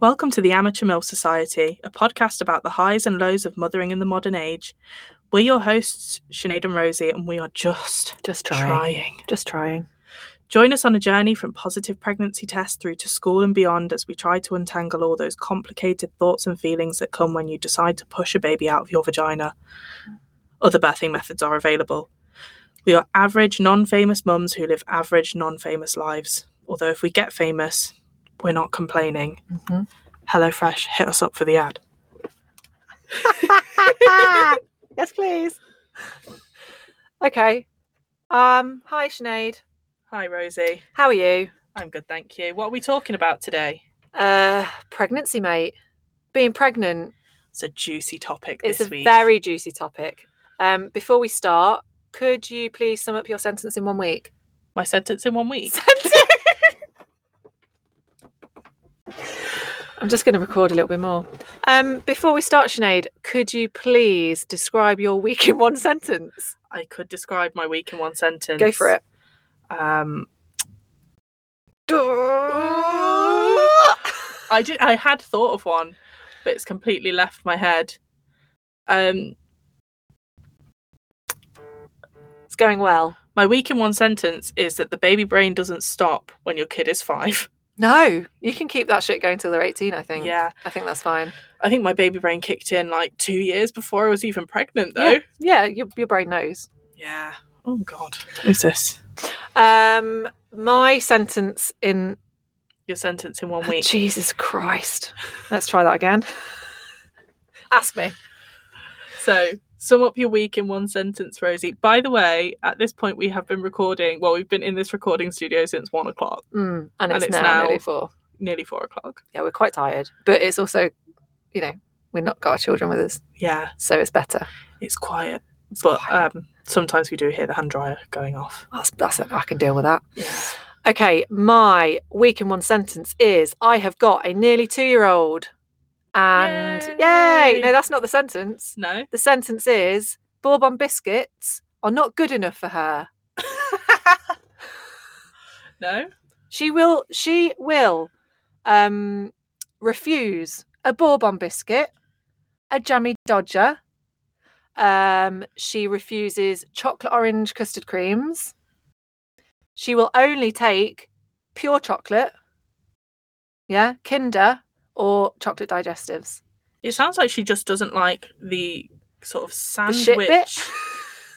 Welcome to the Amateur Milf Society, a podcast about the highs and lows of mothering in the modern age. We're your hosts, Sinead and Rosie, and we are just trying. Join us on a journey from positive pregnancy tests through to school and beyond as we try to untangle all those complicated thoughts and feelings that come when you decide to push a baby out of your vagina. Other birthing methods are available. We are average, non-famous mums who live average, non-famous lives. Although if we get famous, we're not complaining. Mm-hmm. HelloFresh, hit us up for the ad. Yes, please. Okay. Hi, Sinead. Hi, Rosie. How are you? I'm good, thank you. What are we talking about today? Pregnancy, mate. Being pregnant. It's a juicy topic this week. It's a very juicy topic. Before we start, could you please sum up your sentence in 1 week? My sentence in 1 week? I'm just going to record a little bit more. Before we start, Sinead, could you please describe your week in one sentence? I could describe my week in one sentence. Go for it. I had thought of one, but it's completely left my head. It's going well. My week in one sentence is that the baby brain doesn't stop when your kid is 5. No, you can keep that shit going till they're 18, I think. Yeah. I think that's fine. I think my baby brain kicked in like 2 years before I was even pregnant, though. Yeah, your brain knows. Yeah. Oh, God. What is this? My sentence in... Your sentence in 1 week. Jesus Christ. Let's try that again. Ask me. So... Sum up your week in one sentence, Rosie. By the way, at this point, we have been recording. Well, we've been in this recording studio since 1 o'clock. And it's now nearly 4. Nearly 4 o'clock. Yeah, we're quite tired. But it's also, you know, we've not got our children with us. Yeah. So it's better. It's quiet. Sometimes we do hear the hand dryer going off. That's it. I can deal with that. Yeah. Okay. My week in one sentence is I have got a nearly 2-year-old. And yay! No, that's not the sentence. No. The sentence is Bourbon biscuits are not good enough for her. No. She will refuse a Bourbon biscuit, a jammy dodger. She refuses chocolate orange custard creams. She will only take pure chocolate. Yeah, Kinder. Or chocolate digestives. It sounds like she just doesn't like the sort of sandwich,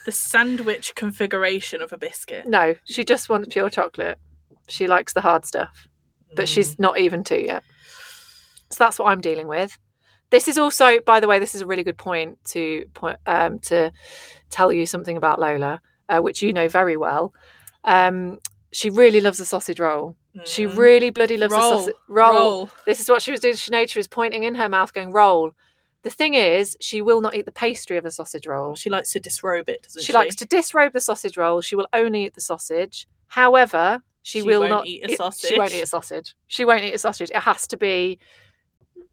the sandwich configuration of a biscuit. No, she just wants pure chocolate. She likes the hard stuff, but she's not even 2 yet. So that's what I'm dealing with. This is also, by the way, this is a really good point to tell you something about Lola, which you know very well. She really loves a sausage roll. She really bloody loves a sausage roll. This is what she was doing. Sinead, she was pointing in her mouth going, roll. The thing is, she will not eat the pastry of the sausage roll. She likes to disrobe it, doesn't she? She likes to disrobe the sausage roll. She will only eat the sausage. However, she won't eat a sausage. She won't eat a sausage. It has to be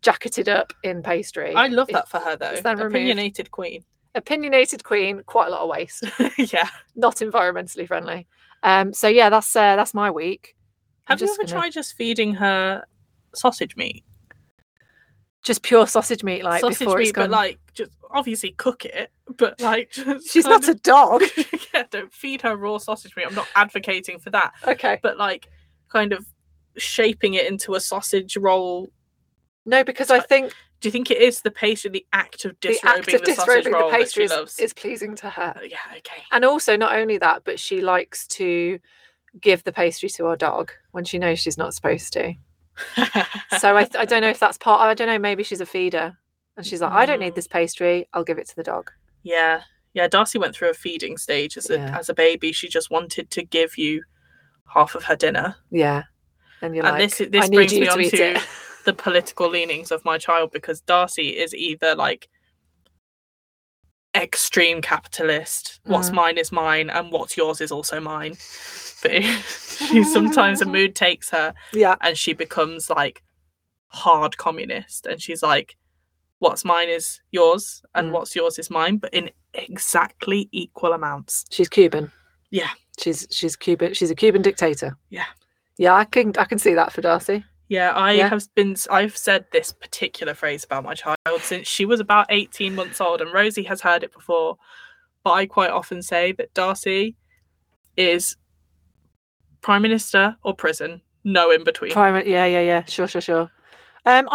jacketed up in pastry. I love that for her, though. Opinionated queen. Opinionated queen, quite a lot of waste. Yeah. Not environmentally friendly. So, yeah, that's my week. Have you ever tried just feeding her sausage meat? Just pure sausage meat, like sausage before meat, it's gone. But like, just obviously cook it, but like, she's not a dog. Yeah, don't feed her raw sausage meat. I'm not advocating for that. Okay, but like, kind of shaping it into a sausage roll. No, because I think. Do you think it is the pastry, the act of disrobing the sausage roll that she loves? Is pleasing to her. Yeah, okay. And also, not only that, but she likes to give the pastry to our dog when she knows she's not supposed to. So I don't know if that's part. I don't know. Maybe she's a feeder, and she's like, I don't need this pastry. I'll give it to the dog. Yeah. Darcy went through a feeding stage as a baby. She just wanted to give you half of her dinner. Yeah, and you're like, this brings me onto the political leanings of my child, because Darcy is either like extreme capitalist, what's mine is mine and what's yours is also mine, but she sometimes a mood takes her, and she becomes like hard communist, and she's like, what's mine is yours and what's yours is mine, but in exactly equal amounts. She's Cuban. Yeah, she's Cuban. She's a Cuban dictator. Yeah, I can see that for Darcy. Yeah, I've said this particular phrase about my child since she was about 18 months old, and Rosie has heard it before, but I quite often say that Darcy is Prime Minister or prison, no in between. Sure. I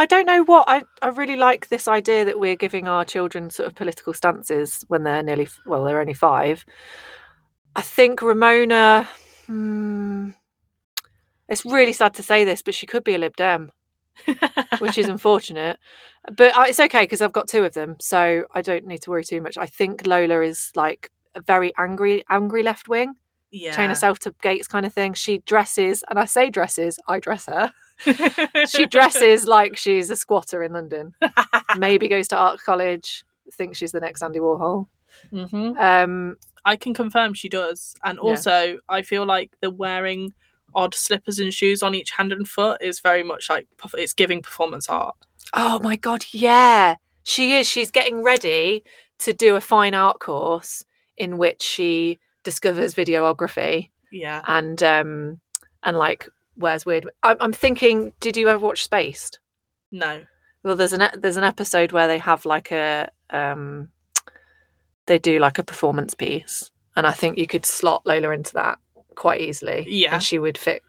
don't know what I really like this idea that we're giving our children sort of political stances when they're they're only 5. I think Ramona, it's really sad to say this, but she could be a Lib Dem, which is unfortunate. But it's okay because I've got 2 of them, so I don't need to worry too much. I think Lola is like a very angry left wing, chain herself to gates kind of thing. She dresses, and I say dresses, I dress her. She dresses like she's a squatter in London. Maybe goes to art college. Thinks she's the next Andy Warhol. Mm-hmm. I can confirm she does. And also, I feel like the wearing odd slippers and shoes on each hand and foot is very much like it's giving performance art. Oh my God, yeah, she is. She's getting ready to do a fine art course in which she discovers videography. Yeah, and like. Where's weird? I'm thinking. Did you ever watch Spaced? No. Well, there's an episode where they have like a they do like a performance piece, and I think you could slot Lola into that quite easily. Yeah, and she'd fit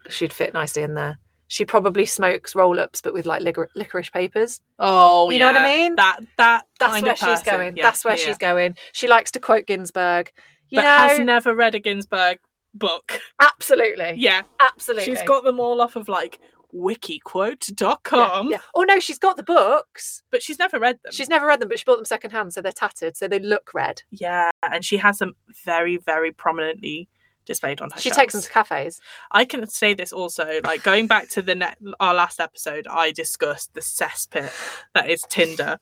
nicely in there. She probably smokes roll-ups, but with like licorice papers. Oh, you know what I mean? That's where she's going. Yeah. That's where she's going. She likes to quote Ginsburg. Has never read a Ginsburg book. Absolutely. Yeah. Absolutely. She's got them all off of like wikiquote.com. Yeah. Oh no, she's got the books. But she's never read them. But she bought them secondhand, so they're tattered, so they look red. Yeah. And she has them very, very prominently displayed on her She shelves. Takes them to cafes. I can say this also, like going back to our last episode, I discussed the cesspit that is Tinder.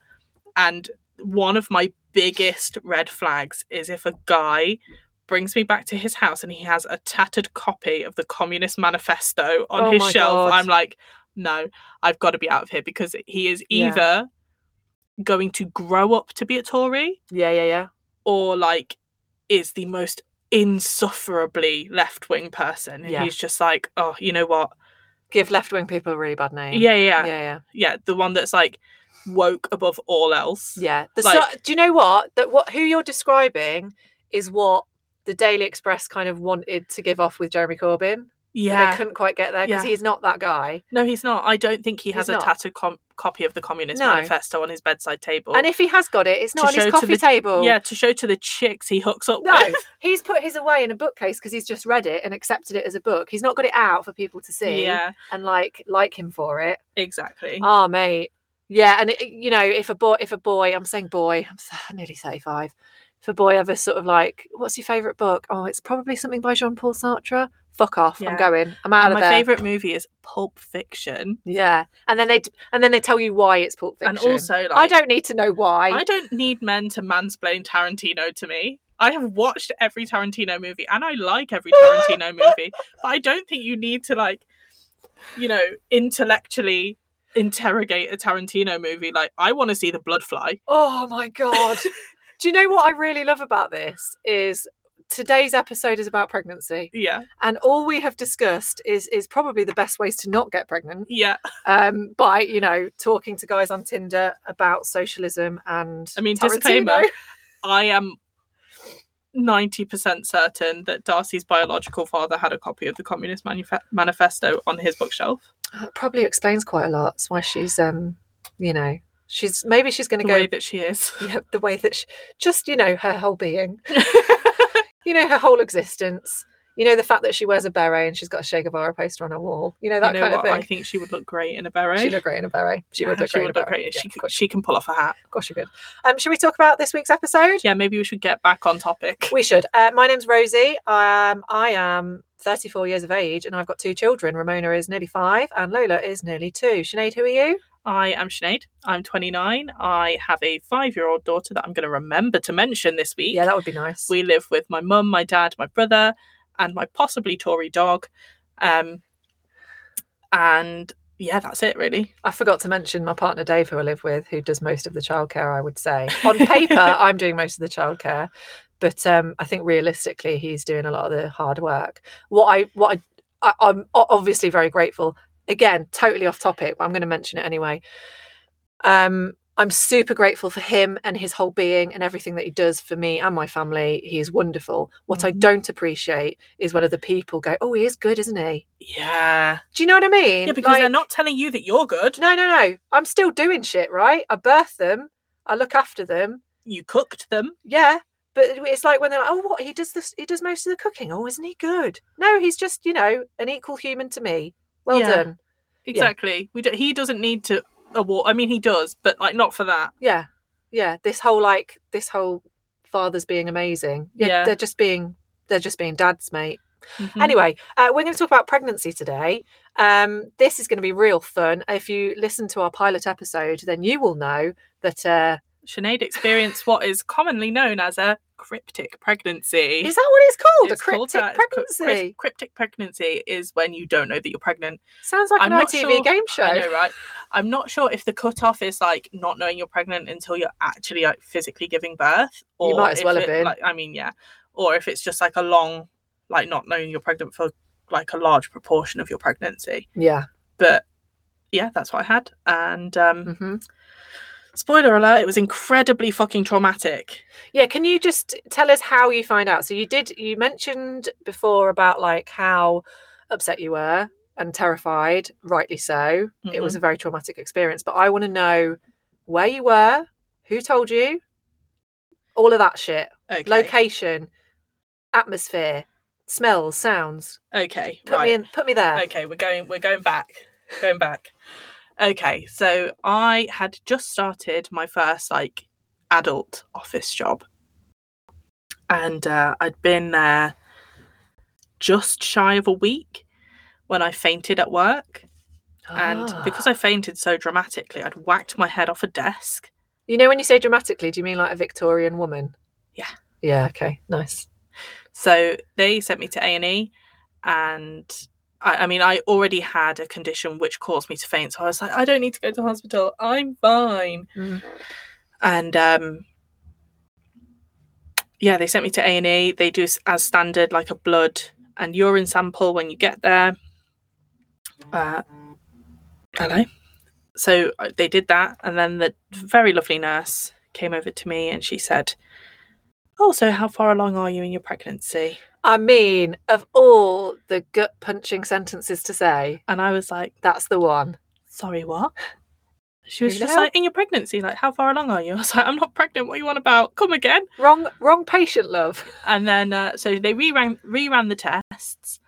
And one of my biggest red flags is if a guy brings me back to his house and he has a tattered copy of the Communist Manifesto on his shelf. God. I'm like, no, I've got to be out of here because he is either going to grow up to be a Tory, or like is the most insufferably left-wing person. And he's just like, oh, you know what? Give left-wing people a really bad name. Yeah, the one that's like woke above all else. Yeah. Do you know what? Who you're describing is what the Daily Express kind of wanted to give off with Jeremy Corbyn. Yeah. They couldn't quite get there because he's not that guy. No, he's not. I don't think he has a tattooed copy of the Communist Manifesto on his bedside table. And if he has got it, it's not on his coffee table. Yeah, to show to the chicks he hooks up with. No, he's put his away in a bookcase because he's just read it and accepted it as a book. He's not got it out for people to see and like him for it. Exactly. Oh, mate. Yeah, and it, you know, if a boy, I'm saying boy, I'm nearly 35, for boy ever sort of like, what's your favourite book? Oh, it's probably something by Jean Paul Sartre. Fuck off. Yeah. I'm going. I'm out of there. My favourite movie is Pulp Fiction. Yeah. And then they tell you why it's Pulp Fiction. And also, like, I don't need to know why. I don't need men to mansplain Tarantino to me. I have watched every Tarantino movie and I like every Tarantino movie. But I don't think you need to, like, you know, intellectually interrogate a Tarantino movie. Like, I want to see The Blood Fly. Oh, my God. Do you know what I really love about this is today's episode is about pregnancy. Yeah. And all we have discussed is probably the best ways to not get pregnant. Yeah. By, you know, talking to guys on Tinder about socialism and Tarantino. I mean, disclaimer, I am 90% certain that Darcy's biological father had a copy of the Communist Manifesto on his bookshelf. That probably explains quite a lot. That's why she's, you know... She's going to go the way that she is. Yeah, the way that she just, you know, her whole being, you know, her whole existence, you know, the fact that she wears a beret and she's got a Che Guevara poster on her wall, you know, that kind of thing. I think she would look great in a beret. She would look great in a beret. She can pull off a hat. Of course she could. Should we talk about this week's episode? Yeah, maybe we should get back on topic. We should. My name's Rosie. I am 34 years of age and I've got 2 children. Ramona is nearly 5 and Lola is nearly 2. Sinead, who are you? I am Sinead. I'm 29. I have a 5-year-old daughter that I'm going to remember to mention this week. Yeah, that would be nice. We live with my mum, my dad, my brother, and my possibly Tory dog. And yeah, that's it, really. I forgot to mention my partner, Dave, who I live with, who does most of the childcare, I would say. On paper, I'm doing most of the childcare. But I think realistically, he's doing a lot of the hard work. I'm obviously very grateful again, totally off topic, but I'm going to mention it anyway. I'm super grateful for him and his whole being and everything that he does for me and my family. He is wonderful. What I don't appreciate is when other people go, oh, he is good, isn't he? Yeah. Do you know what I mean? Yeah, because they're not telling you that you're good. No. I'm still doing shit, right? I birthed them. I look after them. You cooked them. Yeah. But it's like when they're like, oh, what? He does this. He does most of the cooking. Oh, isn't he good? No, he's just, an equal human to me. Well done. Exactly. Yeah. He doesn't need to... award. I mean, he does, but not for that. Yeah, yeah. This whole fathers being amazing. Yeah. They're just being dads, mate. Mm-hmm. Anyway, we're going to talk about pregnancy today. This is going to be real fun. If you listen to our pilot episode, then you will know that Sinead experienced what is commonly known as a cryptic pregnancy. Is that what it's called? A cryptic pregnancy? Cryptic pregnancy is when you don't know that you're pregnant. Sounds like an ITV game show. I know, right? I'm not sure if the cutoff is not knowing you're pregnant until you're actually physically giving birth. Or you might as well have been. Or if it's just a long, not knowing you're pregnant for a large proportion of your pregnancy. Yeah. But yeah, that's what I had. And mm-hmm. Spoiler alert, it was incredibly fucking traumatic. Yeah, can you just tell us how you find out? So you mentioned before about how upset you were and terrified, rightly so. Mm-hmm. It was a very traumatic experience, but I want to know where you were, who told you, all of that shit. Okay. Location, atmosphere, smells, sounds. Okay, put me there. Okay, we're going back. Going back. Okay, so I had just started my first adult office job, and I'd been there just shy of a week when I fainted at work, and because I fainted so dramatically, I'd whacked my head off a desk. You know, when you say dramatically, do you mean a Victorian woman? Yeah. Yeah. Okay. Nice. So they sent me to A&E, and. I already had a condition which caused me to faint. So I was like, I don't need to go to hospital. I'm fine. Mm. And they sent me to A&E. They do as standard, a blood and urine sample when you get there. Hello. So they did that. And then the very lovely nurse came over to me and she said, oh, so how far along are you in your pregnancy? I mean, of all the gut-punching sentences to say. And I was like... That's the one. Sorry, what? She was just in your pregnancy, how far along are you? I was like, I'm not pregnant. What do you want about? Come again. Wrong patient, love. And then, so they reran the tests,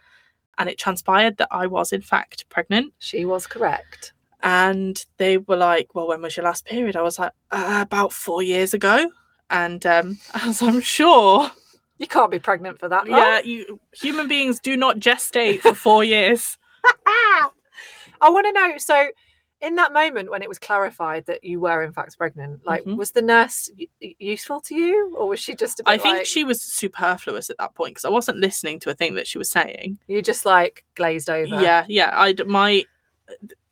and it transpired that I was, in fact, pregnant. She was correct. And they were like, well, when was your last period? I was like, about 4 years ago. And as I'm sure... You can't be pregnant for that long. Yeah, human beings do not gestate for 4 years. I want to know, so in that moment when it was clarified that you were in fact pregnant, mm-hmm. was the nurse useful to you? Or was she just a bit I think she was superfluous at that point because I wasn't listening to a thing that she was saying. You just glazed over. Yeah, yeah.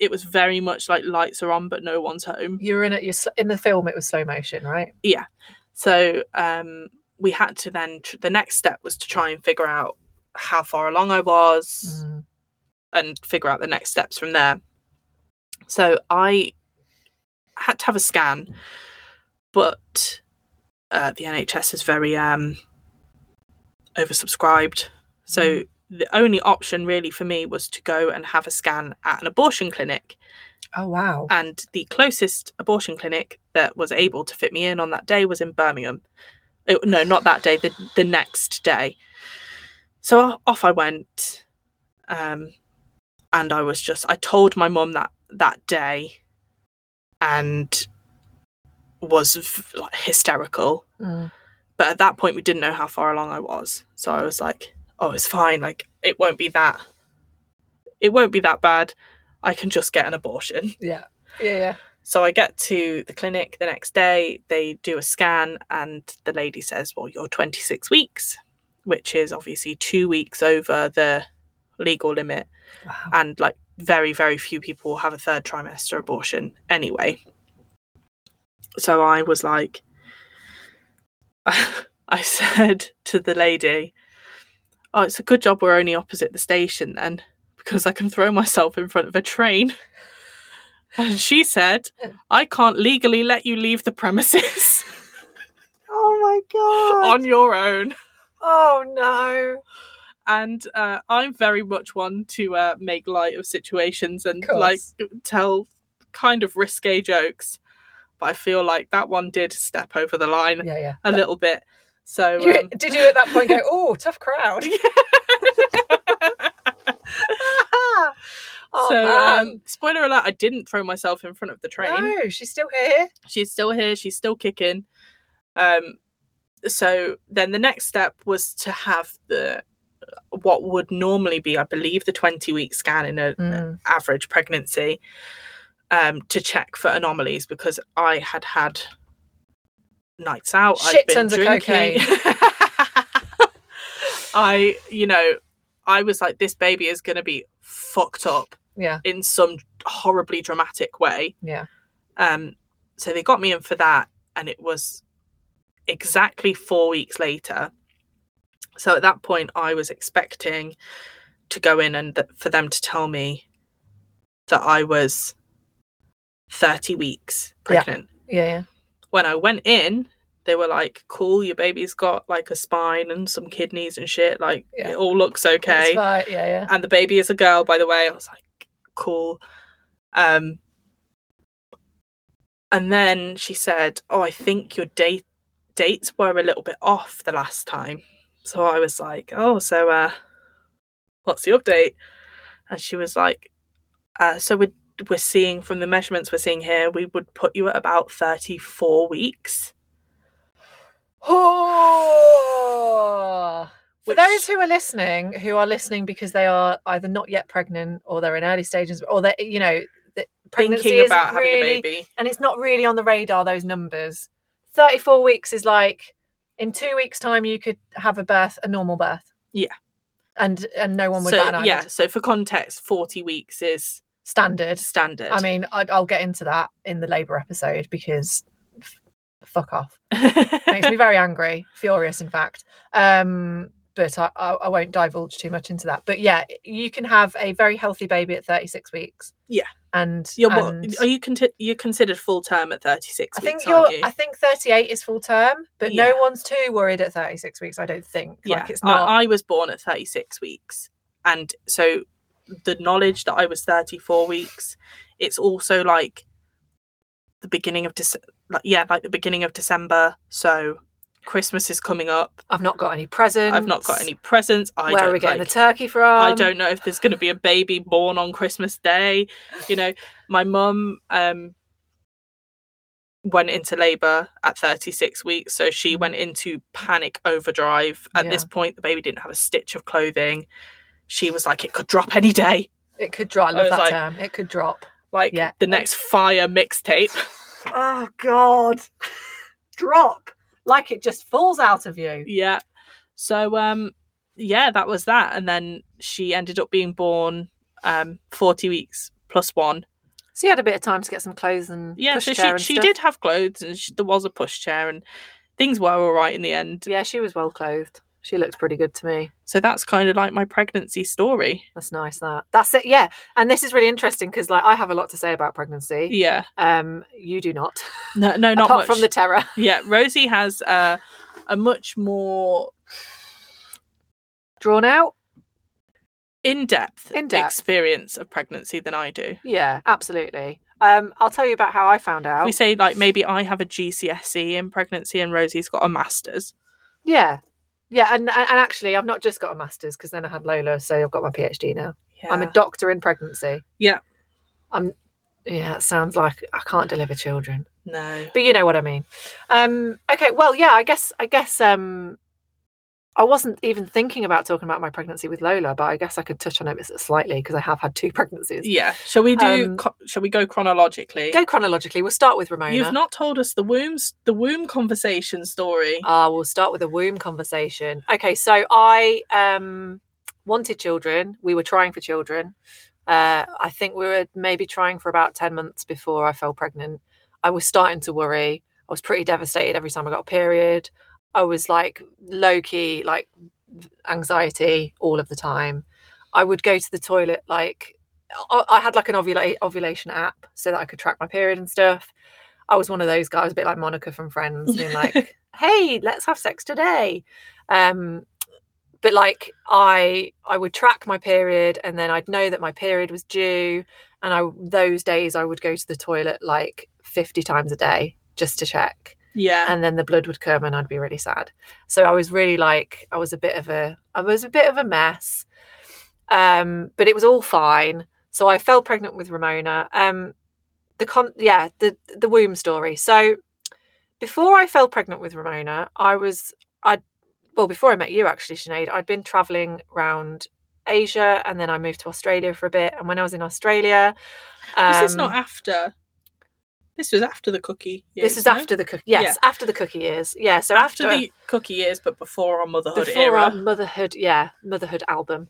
It was very much lights are on but no one's home. You were in the film, it was slow motion, right? Yeah. So... we had to then, the next step was to try and figure out how far along I was and figure out the next steps from there. So I had to have a scan, but the NHS is very oversubscribed. So the only option really for me was to go and have a scan at an abortion clinic. Oh, wow. And the closest abortion clinic that was able to fit me in on that day was in Birmingham. No, not that day, the next day. So off I went. And I told my mum that day and was hysterical. Mm. But at that point, we didn't know how far along I was. So I was like, oh, it's fine. It won't be that. It won't be that bad. I can just get an abortion. Yeah. Yeah, yeah. So I get to the clinic the next day, they do a scan and the lady says, well, you're 26 weeks, which is obviously 2 weeks over the legal limit. Wow. And very, very few people have a third trimester abortion anyway. So I was like, I said to the lady, oh, it's a good job we're only opposite the station then. because I can throw myself in front of a train. And she said, I can't legally let you leave the premises. Oh my God. On your own. Oh no. And I'm very much one to make light of situations and like tell kind of risque jokes. But I feel like that one did step over the line a little bit. So did you at that point go, oh, tough crowd? Oh, so spoiler alert, I didn't throw myself in front of the train. No, she's still here. She's still here. She's still kicking. So then the next step was to have the what would normally be, I believe, the 20-week scan in an average pregnancy to check for anomalies, because I had had nights out. Shit tons of cocaine. I was like, this baby is going to be fucked up in some horribly dramatic way. Yeah. So they got me in for that, and it was exactly 4 weeks later. So at that point, I was expecting to go in and for them to tell me that I was 30 weeks pregnant. Yeah. When I went in, they were like, cool, your baby's got like a spine and some kidneys and shit. Like, it all looks okay. That's right. Yeah. And the baby is a girl, by the way. I was like, cool. And then she said, oh, I think your dates were a little bit off the last time. So I was like, oh, so what's the update? And she was like, so we're seeing from the measurements we're seeing here, we would put you at about 34 weeks. Oh! For those who are listening because they are either not yet pregnant or they're in early stages, or they're, pregnancy thinking about having a baby. And it's not really on the radar, those numbers. 34 weeks is like, in 2 weeks' time, you could have a normal birth. Yeah. And no one would bat an eye. Yeah, so for context, 40 weeks is... Standard. I mean, I'll get into that in the labour episode because fuck off. Makes me very angry, furious, in fact. But I won't divulge too much into that. But yeah, you can have a very healthy baby at 36 weeks. Yeah. And you're considered full term at 36 weeks, aren't you? I think 38 is full term, but no one's too worried at 36 weeks, I don't think. Yeah. Like, it's not... I was born at 36 weeks. And so the knowledge that I was 34 weeks, it's also like the beginning of December. So Christmas is coming up. I've not got any presents. Where are we getting the turkey from? I don't know if there's going to be a baby born on Christmas Day. You know, my mum went into labour at 36 weeks. So she went into panic overdrive. At this point, the baby didn't have a stitch of clothing. She was like, it could drop any day. It could drop. I love that term. It could drop. Like the next Fire mixtape. Oh, God. Drop. Like it just falls out of you. Yeah. So, that was that. And then she ended up being born 40 weeks plus one. So you had a bit of time to get some clothes and pushchair and she did have clothes, and there was a pushchair, and things were all right in the end. Yeah, she was well clothed. She looks pretty good to me. So that's kind of like my pregnancy story. That's nice, that. That's it, yeah. And this is really interesting because, like, I have a lot to say about pregnancy. Yeah. You do not. No, not much. Apart from the terror. Yeah, Rosie has a much more... drawn out? In-depth experience of pregnancy than I do. Yeah, absolutely. I'll tell you about how I found out. We say, like, maybe I have a GCSE in pregnancy and Rosie's got a master's. Yeah. Yeah, and actually, I've not just got a master's because then I had Lola, so I've got my PhD now. Yeah. I'm a doctor in pregnancy. Yeah. It sounds like I can't deliver children. No. But you know what I mean. Okay, well, yeah, I guess I wasn't even thinking about talking about my pregnancy with Lola, but I guess I could touch on it slightly because I have had two pregnancies. Yeah. Shall we do? Shall we go chronologically? Go chronologically. We'll start with Ramona. You've not told us the womb conversation story. We'll start with the womb conversation. Okay. So I wanted children. We were trying for children. I think we were maybe trying for about 10 months before I fell pregnant. I was starting to worry. I was pretty devastated every time I got a period. I was like low key, like anxiety all of the time. I would go to the toilet, like, I had like an ovulation app so that I could track my period and stuff. I was one of those guys, a bit like Monica from Friends, being like, hey, let's have sex today. But like I would track my period, and then I'd know that my period was due, and those days I would go to the toilet like 50 times a day just to check. Yeah. And then the blood would come and I'd be really sad. So I was really like, I was a bit of a mess. But it was all fine. So I fell pregnant with Ramona. The womb story. So before I fell pregnant with Ramona, before I met you actually, Sinead, I'd been traveling around Asia, and then I moved to Australia for a bit. And when I was in Australia, this was after the cookie years. After the cookie years. Yeah, so after the cookie years, but before our motherhood era. Before our motherhood album.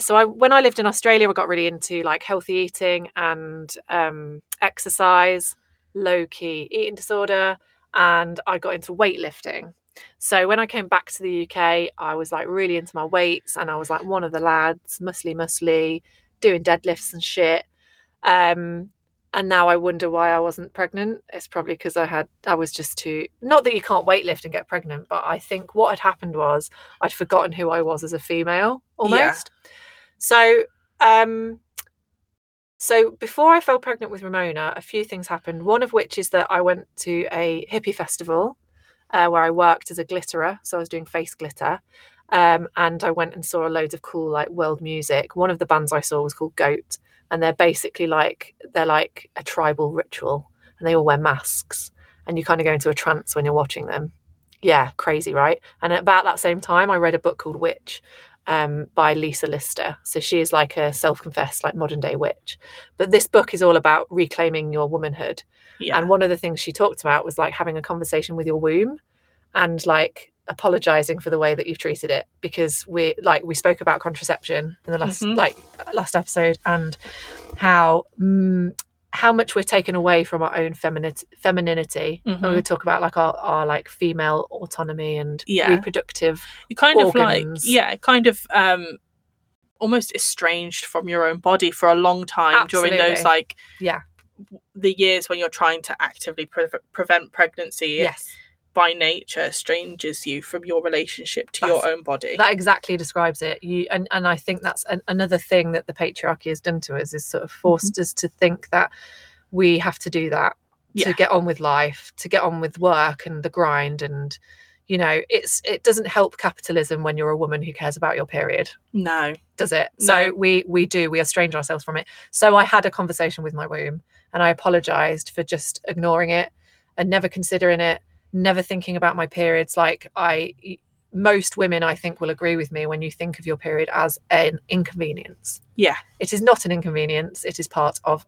So when I lived in Australia, I got really into like healthy eating and exercise, low-key eating disorder, and I got into weightlifting. So when I came back to the UK, I was like really into my weights, and I was like one of the lads, muscly, doing deadlifts and shit. And now I wonder why I wasn't pregnant. It's probably because I was just too, not that you can't weightlift and get pregnant, but I think what had happened was I'd forgotten who I was as a female almost. Yeah. So before I fell pregnant with Ramona, a few things happened. One of which is that I went to a hippie festival where I worked as a glitterer. So I was doing face glitter. And I went and saw loads of cool like world music. One of the bands I saw was called Goat. And they're basically like, they're like a tribal ritual, and they all wear masks, and you kind of go into a trance when you're watching them. Yeah, crazy, right? And at about that same time, I read a book called Witch by Lisa Lister. So she is like a self-confessed, like modern day witch. But this book is all about reclaiming your womanhood. Yeah. And one of the things she talked about was like having a conversation with your womb and like apologizing for the way that you've treated it, because we spoke about contraception in the last last episode, and how much we're taken away from our own femininity. Mm-hmm. And we talk about like our like female autonomy and reproductive organs. Almost estranged from your own body for a long time. Absolutely. During those the years when you're trying to actively prevent pregnancy. Yes. By nature estranges you from your relationship to your own body. That exactly describes it. And I think that's another thing that the patriarchy has done to us, is sort of forced us to think that we have to do that to get on with life, to get on with work and the grind. And you know, it doesn't help capitalism when you're a woman who cares about your period. No. Does it? No. So we estrange ourselves from it. So I had a conversation with my womb, and I apologized for just ignoring it and never considering it, never thinking about my periods. Like most women, I think, will agree with me when you think of your period as an inconvenience. Yeah. It is not an inconvenience. It is part of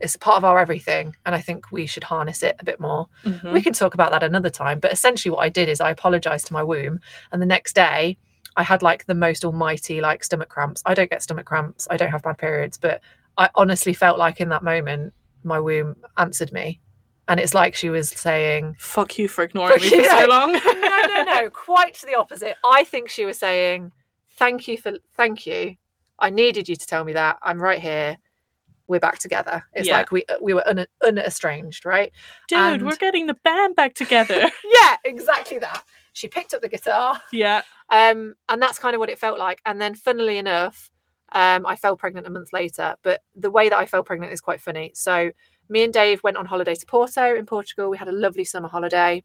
it's part of our everything. And I think we should harness it a bit more. Mm-hmm. We can talk about that another time. But essentially what I did is I apologized to my womb. And the next day I had like the most almighty like stomach cramps. I don't get stomach cramps. I don't have bad periods. But I honestly felt like in that moment, my womb answered me. And it's like she was saying, fuck you for ignoring me for so long. No. Quite the opposite. I think she was saying, thank you. I needed you to tell me that. I'm right here. We're back together. It's like we were unestranged, right? Dude, and we're getting the band back together. Yeah, exactly that. She picked up the guitar. Yeah. And that's kind of what it felt like. And then funnily enough, I fell pregnant a month later. But the way that I fell pregnant is quite funny. So me and Dave went on holiday to Porto in Portugal. We had a lovely summer holiday.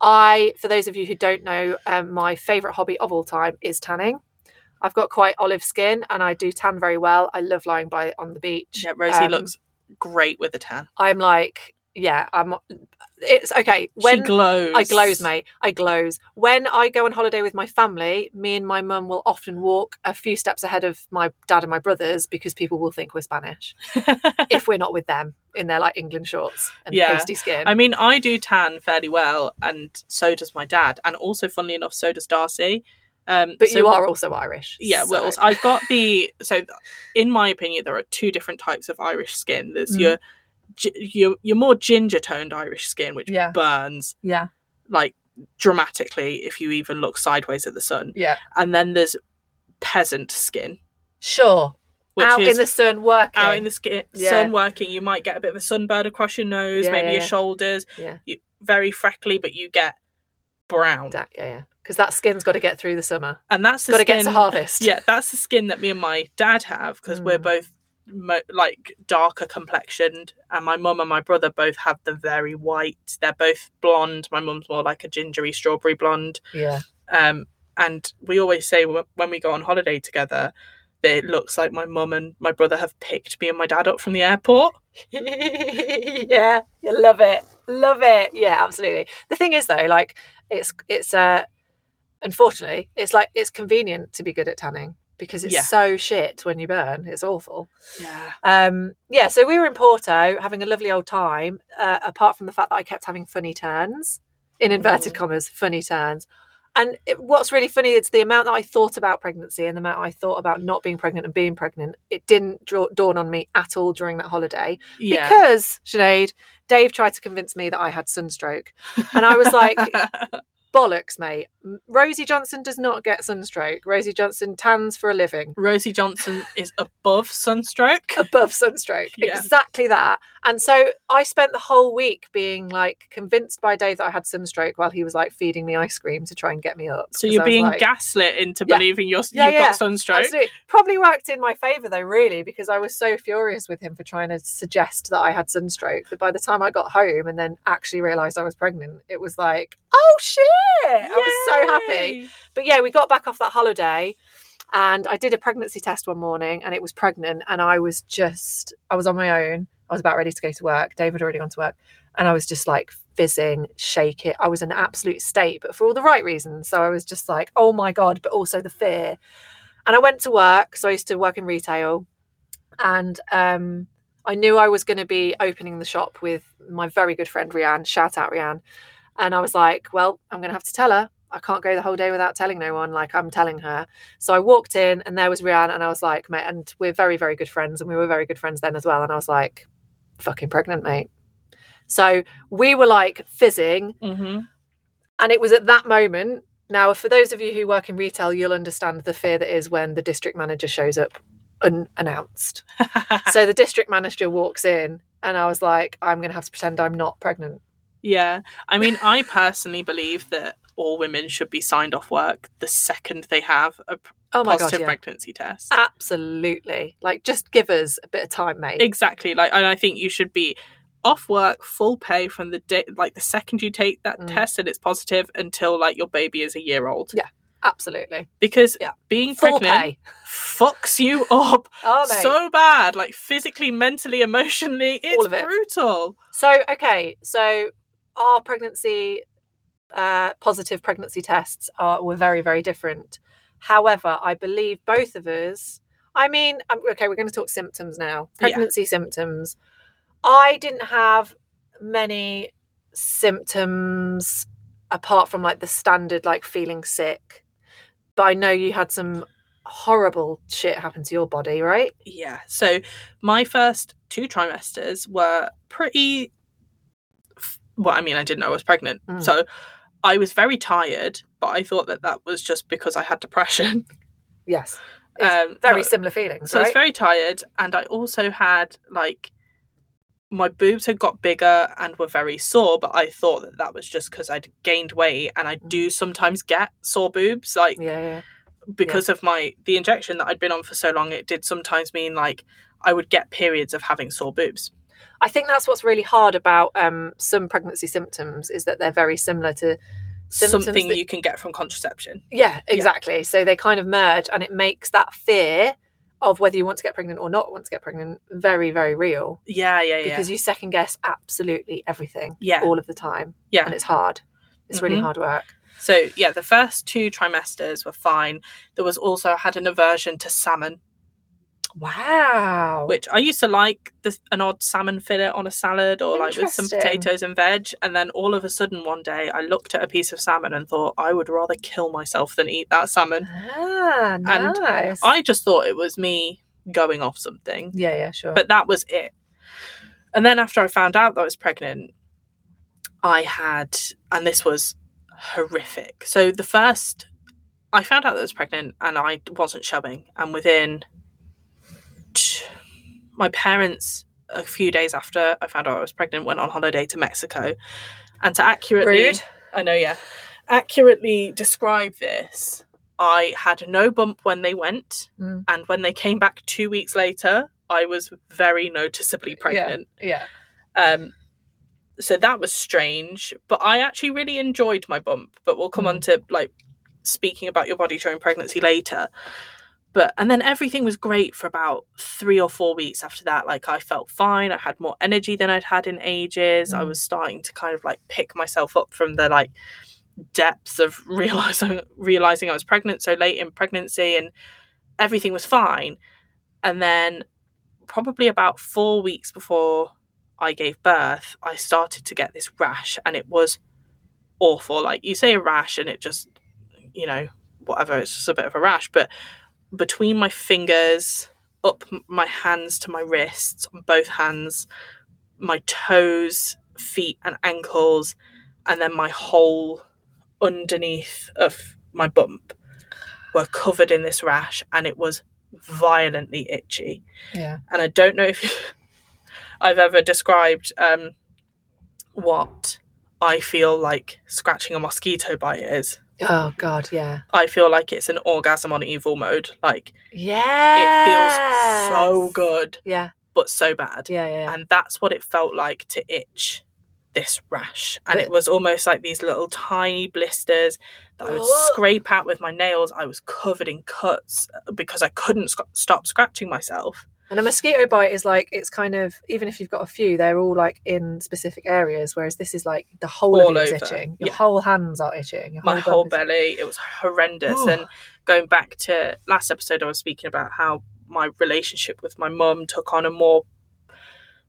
For those of you who don't know, my favourite hobby of all time is tanning. I've got quite olive skin and I do tan very well. I love lying on the beach. Yeah, Rosie looks great with a tan. I'm like, it's okay. She glows. I glows, mate. I glows. When I go on holiday with my family, me and my mum will often walk a few steps ahead of my dad and my brothers, because people will think we're Spanish if we're not with them in their like England shorts and pasty skin. I mean, I do tan fairly well, and so does my dad, and also funnily enough, so does Darcy. But so you are also Irish. Yeah, so. Well, I've got in my opinion, there are two different types of Irish skin. There's your more ginger toned Irish skin, which burns like dramatically if you even look sideways at the sun. Yeah. And then there's peasant skin. Sure. Out in the sun working. Out in the sun working. You might get a bit of a sunburn across your nose, maybe your shoulders. Yeah. Very freckly, but you get brown. Yeah. Because that skin's got to get through the summer. And that's the skin. Got to get to harvest. Yeah, that's the skin that me and my dad have, because we're both like darker complexioned, and my mum and my brother both have the very white. They're both blonde. My mum's more like a gingery strawberry blonde. Yeah. And we always say when we go on holiday together, it looks like my mum and my brother have picked me and my dad up from the airport. Yeah, you love it. Love it. Yeah, absolutely. The thing is, though, like, it's unfortunately, it's like, it's convenient to be good at tanning because it's so shit when you burn. It's awful. Yeah. So we were in Porto having a lovely old time, apart from the fact that I kept having funny turns, in inverted commas, funny turns. And what's really funny is the amount that I thought about pregnancy and the amount I thought about not being pregnant and being pregnant. It didn't dawn on me at all during that holiday because, Sinead, Dave tried to convince me that I had sunstroke. And I was like, bollocks, mate. Rosie Johnson does not get sunstroke. Rosie Johnson tans for a living. Rosie Johnson is above sunstroke. Above sunstroke. Yeah. Exactly that. And so I spent the whole week being like convinced by Dave that I had sunstroke while he was like feeding me ice cream to try and get me up. So you're being gaslit into believing you've got sunstroke. Absolutely. Probably worked in my favour though, really, because I was so furious with him for trying to suggest that I had sunstroke. But by the time I got home and then actually realised I was pregnant, it was like, oh shit. Yay! I was so happy. But yeah, we got back off that holiday and I did a pregnancy test one morning and it was pregnant, and I was on my own. I was about ready to go to work. Dave had already gone to work, and I was just like fizzing, shake it. I was in an absolute state, but for all the right reasons. So I was just like, oh my God, but also the fear. And I went to work. So I used to work in retail, and I knew I was going to be opening the shop with my very good friend Rianne. Shout out Rianne. And I was like, well, I'm going to have to tell her. I can't go the whole day without telling no one. Like, I'm telling her. So I walked in and there was Rianne, and I was like, mate, and we're very, very good friends. And we were very good friends then as well. And I was like, fucking pregnant, mate. So we were like fizzing. Mm-hmm. And it was at that moment. Now, for those of you who work in retail, you'll understand the fear that is when the district manager shows up unannounced. So the district manager walks in and I was like, I'm going to have to pretend I'm not pregnant. Yeah. I mean, I personally believe that all women should be signed off work the second they have a positive pregnancy test. Absolutely. Like, just give us a bit of time, mate. Exactly. Like, and I think you should be off work, full pay from the day, like the second you take that test and it's positive until like your baby is a year old. Yeah. Absolutely. Because being full pregnant fucks you up so bad, like physically, mentally, emotionally. It's all of it. Brutal. So our pregnancy, positive pregnancy tests were very, very different. However, I believe both of us, I mean, okay, we're going to talk symptoms now. Pregnancy symptoms. I didn't have many symptoms apart from like the standard, like feeling sick. But I know you had some horrible shit happen to your body, right? Yeah. So my first 2 trimesters were pretty... Well, I mean, I didn't know I was pregnant. Mm. So I was very tired, but I thought that was just because I had depression. Yes. Very similar feelings, so right? I was very tired. And I also had, like, my boobs had got bigger and were very sore, but I thought that was just because I'd gained weight, and I do sometimes get sore boobs, like because of the injection that I'd been on for so long. It did sometimes mean like I would get periods of having sore boobs. I think that's what's really hard about some pregnancy symptoms, is that they're very similar to symptoms something that you can get from contraception. Yeah, exactly. Yeah. So they kind of merge, and it makes that fear of whether you want to get pregnant or not want to get pregnant very, very real. Yeah. Because you second guess absolutely everything all of the time. Yeah. And it's hard. It's really hard work. So yeah, the first 2 trimesters were fine. There was also, I had an aversion to salmon. Wow. Which I used to like an odd salmon fillet on a salad, or like with some potatoes and veg. And then all of a sudden one day I looked at a piece of salmon and thought, I would rather kill myself than eat that salmon. Ah, nice. And I just thought it was me going off something. Yeah, sure. But that was it. And then after I found out that I was pregnant, I had, and this was horrific. So the first I found out that I was pregnant and I wasn't shoving. And within my parents, a few days after I found out I was pregnant, went on holiday to Mexico. And to accurately describe this, I had no bump when they went. Mm. And when they came back 2 weeks later, I was very noticeably pregnant. Yeah. So that was strange, but I actually really enjoyed my bump, but we'll come on to like speaking about your body during pregnancy later. But, and then everything was great for about 3 or 4 weeks after that. Like I felt fine. I had more energy than I'd had in ages. Mm. I was starting to kind of like pick myself up from the like depths of realizing I was pregnant so late in pregnancy, and everything was fine. And then probably about 4 weeks before I gave birth, I started to get this rash, and it was awful. Like you say a rash and it just, you know, whatever, it's just a bit of a rash, but between my fingers, up my hands to my wrists, on both hands, my toes, feet and ankles, and then my whole underneath of my bump were covered in this rash, and it was violently itchy. Yeah. And I don't know if I've ever described what I feel like scratching a mosquito bite is. Oh God, yeah. I feel like it's an orgasm on evil mode. Like, yeah, it feels so good. Yeah, but so bad. Yeah. And that's what it felt like to itch this rash. And it was almost like these little tiny blisters that I would scrape out with my nails. I was covered in cuts because I couldn't stop scratching myself. And a mosquito bite is like, it's kind of, even if you've got a few, they're all like in specific areas, whereas this is like the whole all of it is itching. Your whole hands are itching. My whole belly. It was horrendous. Ooh. And going back to last episode, I was speaking about how my relationship with my mum took on a more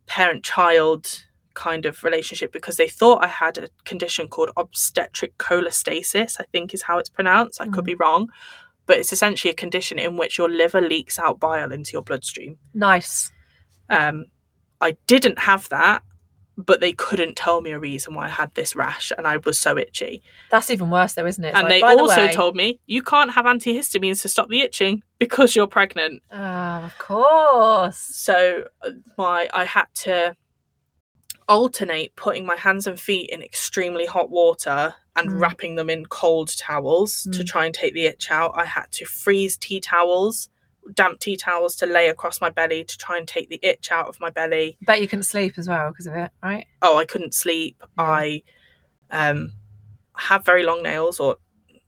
parent-child kind of relationship because they thought I had a condition called obstetric cholestasis, I think is how it's pronounced. I could be wrong. But it's essentially a condition in which your liver leaks out bile into your bloodstream. Nice. I didn't have that, but they couldn't tell me a reason why I had this rash, and I was so itchy. That's even worse though, isn't it? It's and like, they also told me, you can't have antihistamines to stop the itching because you're pregnant. Of course. So I had to alternate putting my hands and feet in extremely hot water and wrapping them in cold towels to try and take the itch out. I had to freeze damp tea towels to lay across my belly to try and take the itch out of my belly. Bet you couldn't sleep as well because of it, right? Oh, I couldn't sleep. Yeah. I have very long nails, or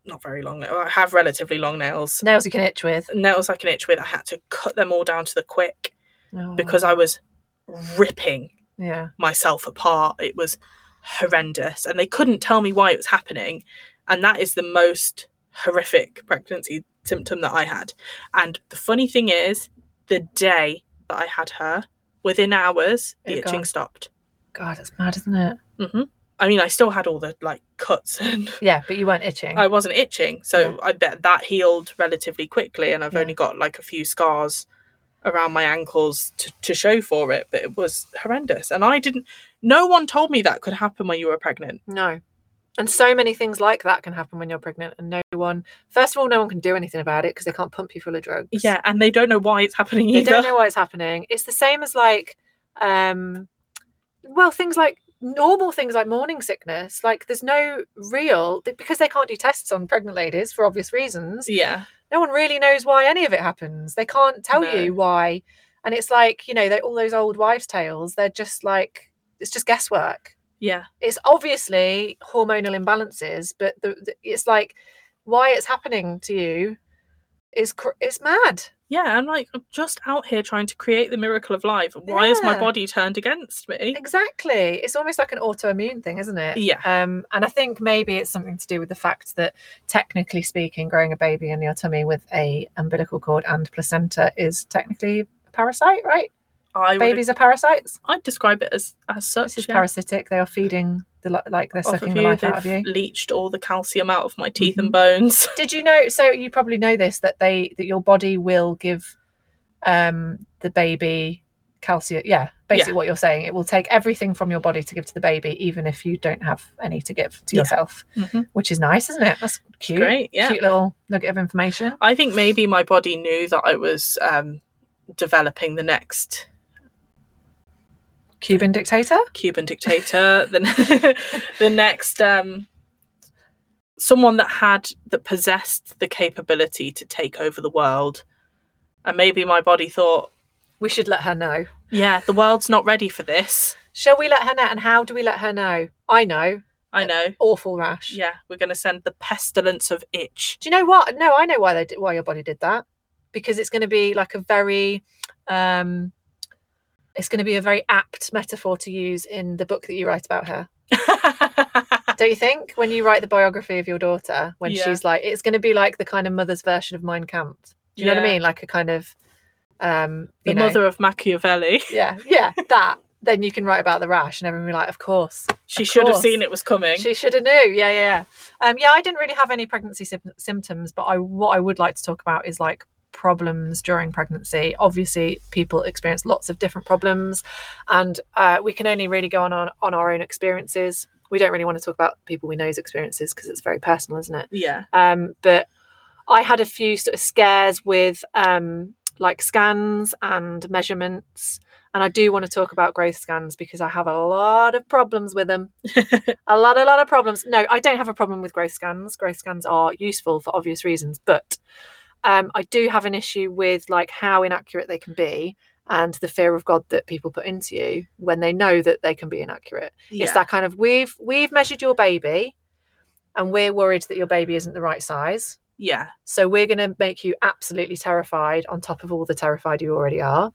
not very long. I have relatively long nails. Nails you can itch with. Nails I can itch with. I had to cut them all down to the quick because I was ripping myself apart. It was horrendous, and they couldn't tell me why it was happening, and that is the most horrific pregnancy symptom that I had. And the funny thing is, the day that I had her, within hours the itching stopped. God, that's mad, isn't it? I mean, I still had all the like cuts and but you weren't itching. I wasn't itching, so I bet that healed relatively quickly, and I've only got like a few scars around my ankles to show for it, but it was horrendous. And no one told me that could happen when you were pregnant. No. And so many things like that can happen when you're pregnant, and no one can do anything about it because they can't pump you full of drugs. Yeah, and they don't know why it's happening either. They don't know why it's happening. It's the same as like, things like normal things like morning sickness. Like there's no real, because they can't do tests on pregnant ladies for obvious reasons. Yeah. No one really knows why any of it happens. They can't tell you why. And it's like, you know, all those old wives' tales, they're just like, it's just guesswork. Yeah. It's obviously hormonal imbalances, but it's like, why it's happening to you is it's mad. Yeah, I'm like, I'm just out here trying to create the miracle of life. Why is my body turned against me? Exactly. It's almost like an autoimmune thing, isn't it? Yeah. And I think maybe it's something to do with the fact that, technically speaking, growing a baby in your tummy with a umbilical cord and placenta is technically a parasite, right? Babies are parasites. I'd describe it as such. It's parasitic. They are feeding, they're sucking the life out of you. Leached all the calcium out of my teeth and bones. Did you know? So you probably know this, that your body will give the baby calcium. Yeah, basically what you're saying. It will take everything from your body to give to the baby, even if you don't have any to give to yourself, which is nice, isn't it? That's cute. Great, yeah. Cute little nugget of information. I think maybe my body knew that I was developing the next... Cuban dictator. The next... someone that possessed the capability to take over the world. And maybe my body thought, we should let her know. Yeah, the world's not ready for this. Shall we let her know? And how do we let her know? I know. Awful rash. Yeah, we're going to send the pestilence of itch. Do you know what? No, I know why your body did that. Because it's going to be like a very... it's going to be a very apt metaphor to use in the book that you write about her. Don't you think? When you write the biography of your daughter, when she's like... It's going to be like the kind of mother's version of Mein Kampf. Do you know what I mean? Like a kind of... mother of Machiavelli. Yeah, that. Then you can write about the rash and everyone will be like, of course. She should have seen it was coming. She should have knew, yeah. I didn't really have any pregnancy symptoms, but what I would like to talk about is like problems during pregnancy. Obviously, people experience lots of different problems and we can only really go on our own experiences. We don't really want to talk about people we know's experiences because it's very personal, isn't it? Yeah. But I had a few sort of scares with like scans and measurements. And I do want to talk about growth scans because I have a lot of problems with them. a lot of problems. No, I don't have a problem with growth scans. Growth scans are useful for obvious reasons. But I do have an issue with like how inaccurate they can be and the fear of God that people put into you when they know that they can be inaccurate. Yeah. It's that kind of, we've measured your baby and we're worried that your baby isn't the right size. Yeah. So we're going to make you absolutely terrified on top of all the terrified you already are,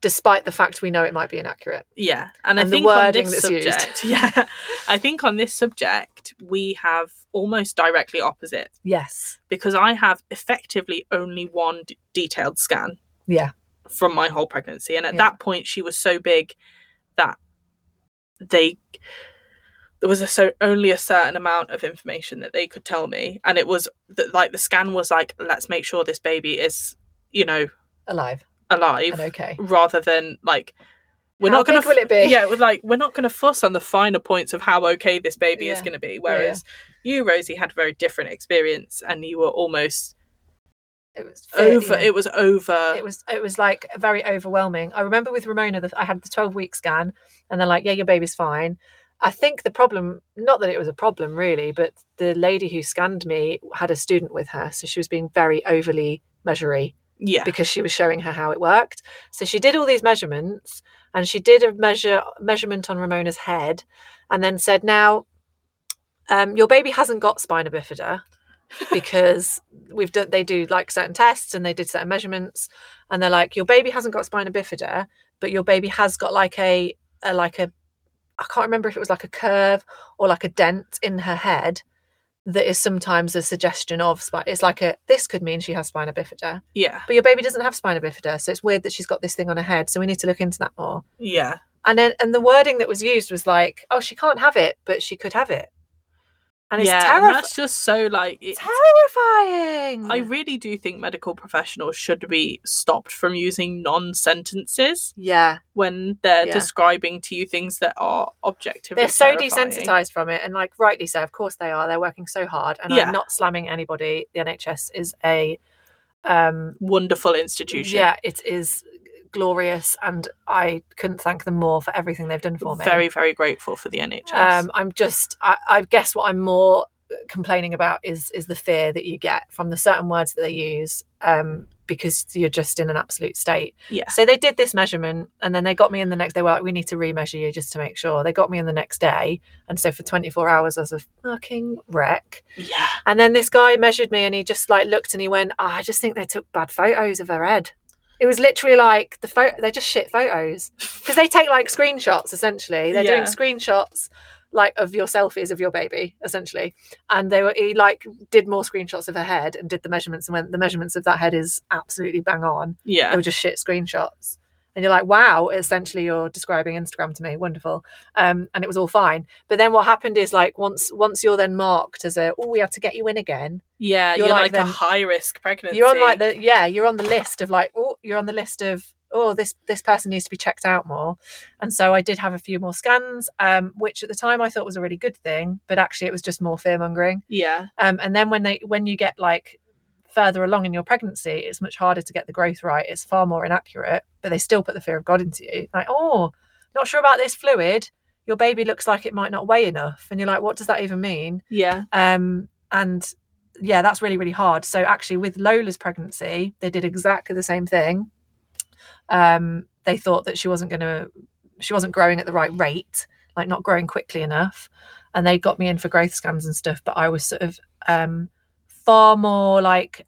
despite the fact we know it might be inaccurate. Yeah. And I think the wording that's used. Yeah. I think on this subject, we have almost directly opposite. Yes. Because I have effectively only one detailed scan. Yeah. From my whole pregnancy. And at that point, she was so big that there was only a certain amount of information that they could tell me. And it was that, like, the scan was like, let's make sure this baby is, you know, alive. And okay. Rather than like, we're not going to fuss on the finer points of how okay this baby is going to be. Whereas you, Rosie, had a very different experience and you were almost... It was like very overwhelming. I remember with Ramona that I had the 12-week scan and they're like, yeah, your baby's fine. I think the problem, not that it was a problem really, but the lady who scanned me had a student with her, so she was being very overly measury. Yeah. Because she was showing her how it worked. So she did all these measurements and she did a measurement on Ramona's head and then said, now your baby hasn't got spina bifida. Because they do like certain tests and they did certain measurements and they're like, your baby hasn't got spina bifida, but your baby has got like a I can't remember if it was like a curve or like a dent in her head that is sometimes a suggestion of it's like this could mean she has spina bifida. Yeah. But your baby doesn't have spina bifida, so it's weird that she's got this thing on her head. So we need to look into that more. Yeah. And the wording that was used was like, oh, she can't have it, but she could have it. And it's terrifying. That's just so like... It's terrifying. I really do think medical professionals should be stopped from using non-sentences. Yeah. When they're describing to you things that are objectively terrifying. So desensitized from it. And like rightly so, of course they are. They're working so hard. And I'm not slamming anybody. The NHS is a... wonderful institution. Yeah, it is glorious, and I couldn't thank them more for everything they've done for me. Very, very grateful for the NHS. I guess what I'm more complaining about is the fear that you get from the certain words that they use, because you're just in an absolute state. Yeah. So they did this measurement and then they got me in the next day. Well, like, we need to remeasure you just to make sure. They got me in the next day, and so for 24 hours I was a fucking wreck. Yeah. And then this guy measured me and he just like looked and he went, oh, I just think they took bad photos of her head. It was literally like they're just shit photos, because they take like screenshots, essentially. They're doing screenshots like of your selfies of your baby, essentially. And he like did more screenshots of her head and did the measurements and went, the measurements of that head is absolutely bang on. Yeah. They were just shit screenshots. And you're like, wow, essentially you're describing Instagram to me. Wonderful. And it was all fine. But then what happened is like once you're then marked as we have to get you in again. Yeah, you're like a high risk pregnancy. You're on the list of oh, this person needs to be checked out more. And so I did have a few more scans, which at the time I thought was a really good thing, but actually it was just more fear-mongering. Yeah. And then when you get like further along in your pregnancy, it's much harder to get the growth right. It's far more inaccurate, but they still put the fear of God into you. Like, oh, not sure about this fluid. Your baby looks like it might not weigh enough. And you're like, what does that even mean? Yeah. And yeah, that's really, really hard. So actually with Lola's pregnancy, they did exactly the same thing. They thought that she wasn't growing at the right rate, like not growing quickly enough. And they got me in for growth scans and stuff, but I was sort of far more like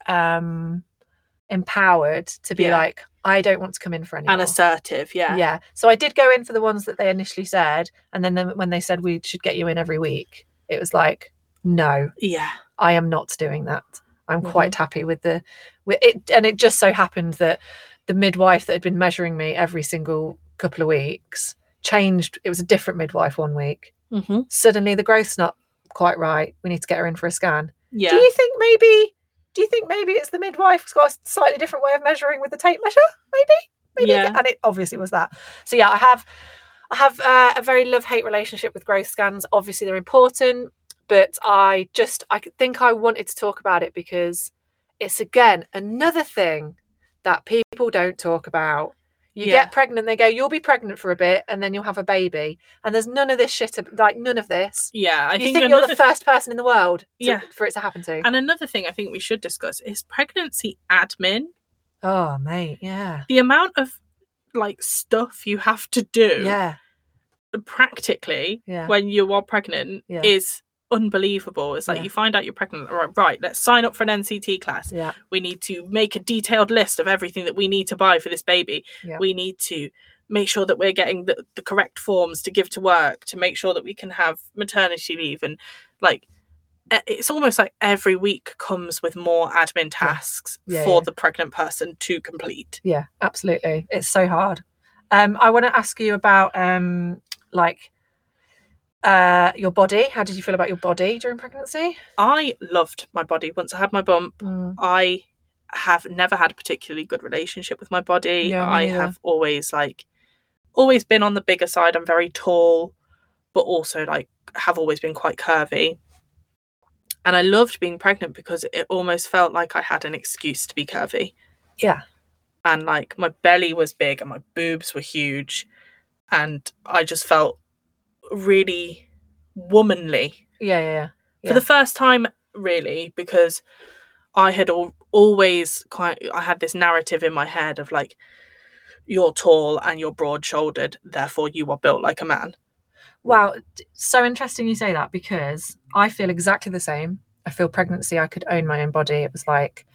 empowered to be like, I don't want to come in for anything. And assertive, yeah. Yeah. So I did go in for the ones that they initially said. And then when they said we should get you in every week, it was like, no. Yeah. I am not doing that. I'm quite happy with it. And it just so happened that the midwife that had been measuring me every single couple of weeks changed. It was a different midwife one week. Mm-hmm. Suddenly the growth's not quite right. We need to get her in for a scan. Yeah. Do you think maybe it's the midwife's got a slightly different way of measuring with the tape measure? Maybe. Yeah. And it obviously was that. So yeah, I have a very love-hate relationship with growth scans. Obviously they're important. But I think I wanted to talk about it because it's, again, another thing that people don't talk about. You get pregnant, they go, you'll be pregnant for a bit and then you'll have a baby. And there's none of this shit, like none of this. Yeah. I think you're the first person in the world for it to happen to. And another thing I think we should discuss is pregnancy admin. Oh, mate, yeah. The amount of like stuff you have to do practically when you are pregnant is unbelievable. It's like you find out you're pregnant, right, let's sign up for an NCT class. We need to make a detailed list of everything that we need to buy for this baby. We need to make sure that we're getting the correct forms to give to work to make sure that we can have maternity leave. And like, it's almost like every week comes with more admin tasks for the pregnant person to complete. Absolutely, it's so hard. I want to ask you about your body. How did you feel about your body during pregnancy? I loved my body. Once I had my bump, I have never had a particularly good relationship with my body. I have always been on the bigger side. I'm very tall, but also like have always been quite curvy. And I loved being pregnant because it almost felt like I had an excuse to be curvy. Yeah. And like my belly was big and my boobs were huge. And I just felt really womanly for the first time, really, because I had I had this narrative in my head of like, you're tall and you're broad-shouldered, therefore you are built like a man. Wow, so interesting you say that, because I feel exactly the same. I feel pregnancy, I could own my own body. It was like,